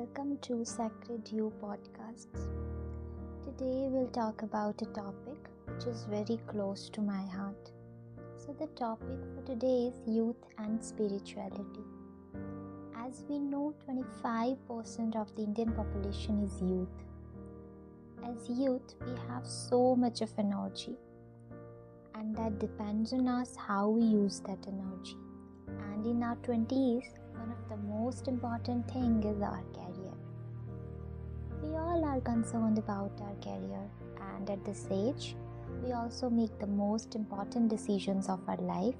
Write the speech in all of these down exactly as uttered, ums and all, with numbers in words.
welcome to Sacred You Podcasts. Today we'll talk about a topic which is very close to my heart. So the topic for today is youth and spirituality. As we know, twenty-five percent of the Indian population is youth. As youth, we have so much of energy, and that depends on us how we use that energy. And in our twenties, one of the most important thing is our career. We all are concerned about our career, and at this age, we also make the most important decisions of our life,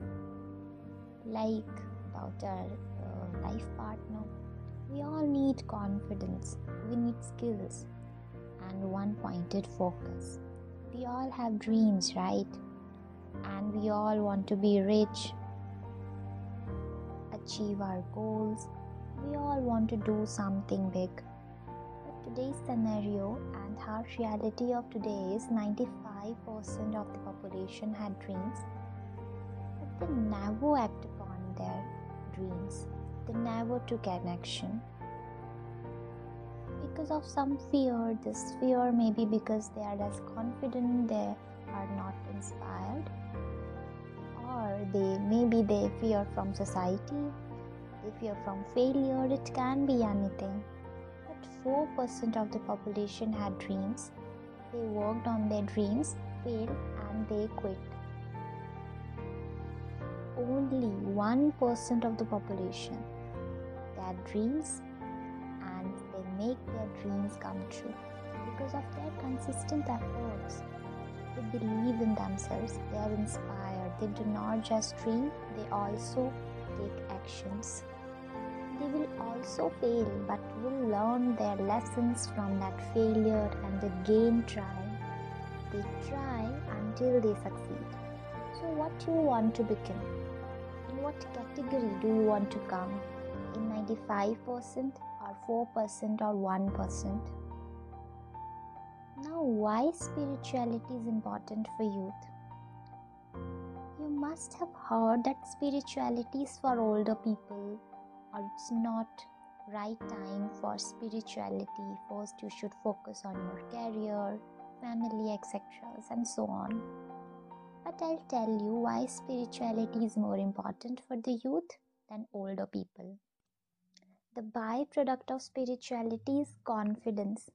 like about our uh, life partner. We all need confidence, we need skills, and one-pointed focus. We all have dreams, right? And we all want to be rich, achieve our goals. We all want to do something big. But today's scenario and harsh reality of today is ninety-five percent of the population had dreams, but they never act upon their dreams. They never took an action because of some fear. This fear may be because they are less confident, they are not inspired, or they maybe they fear from society, they fear from failure. It can be anything. But four percent of the population had dreams, they worked on their dreams, failed, and they quit. Only one percent of the population, their dreams, and they make their dreams come true because of their consistent efforts. They believe in themselves, they are inspired, they do not just dream, they also take actions. They will also fail, but will learn their lessons from that failure and again try. They try until they succeed. So what do you want to become? In what category do you want to come? In ninety-five percent or four percent or one percent? Now, why spirituality is important for youth? You must have heard that spirituality is for older people, or it's not right time for spirituality. First, you should focus on your career, family, et cetera, and so on. But I'll tell you why spirituality is more important for the youth than older people. The byproduct of spirituality is confidence,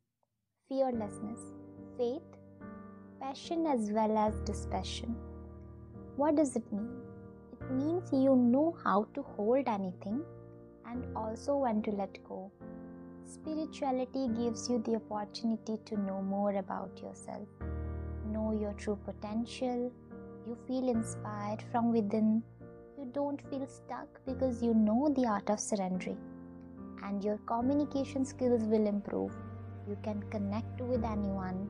fearlessness, faith, passion as well as dispassion. What does it mean? It means you know how to hold anything and also when to let go. Spirituality gives you the opportunity to know more about yourself, know your true potential. You feel inspired from within. You don't feel stuck because you know the art of surrendering, and your communication skills will improve. You can connect with anyone.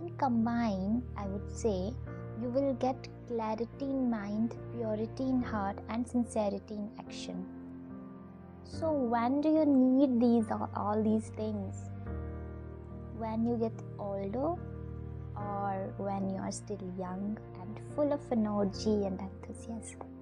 In combine, I would say, you will get clarity in mind, purity in heart, and sincerity in action. So when do you need these or all these things? When you get older, or when you are still young and full of energy and enthusiasm.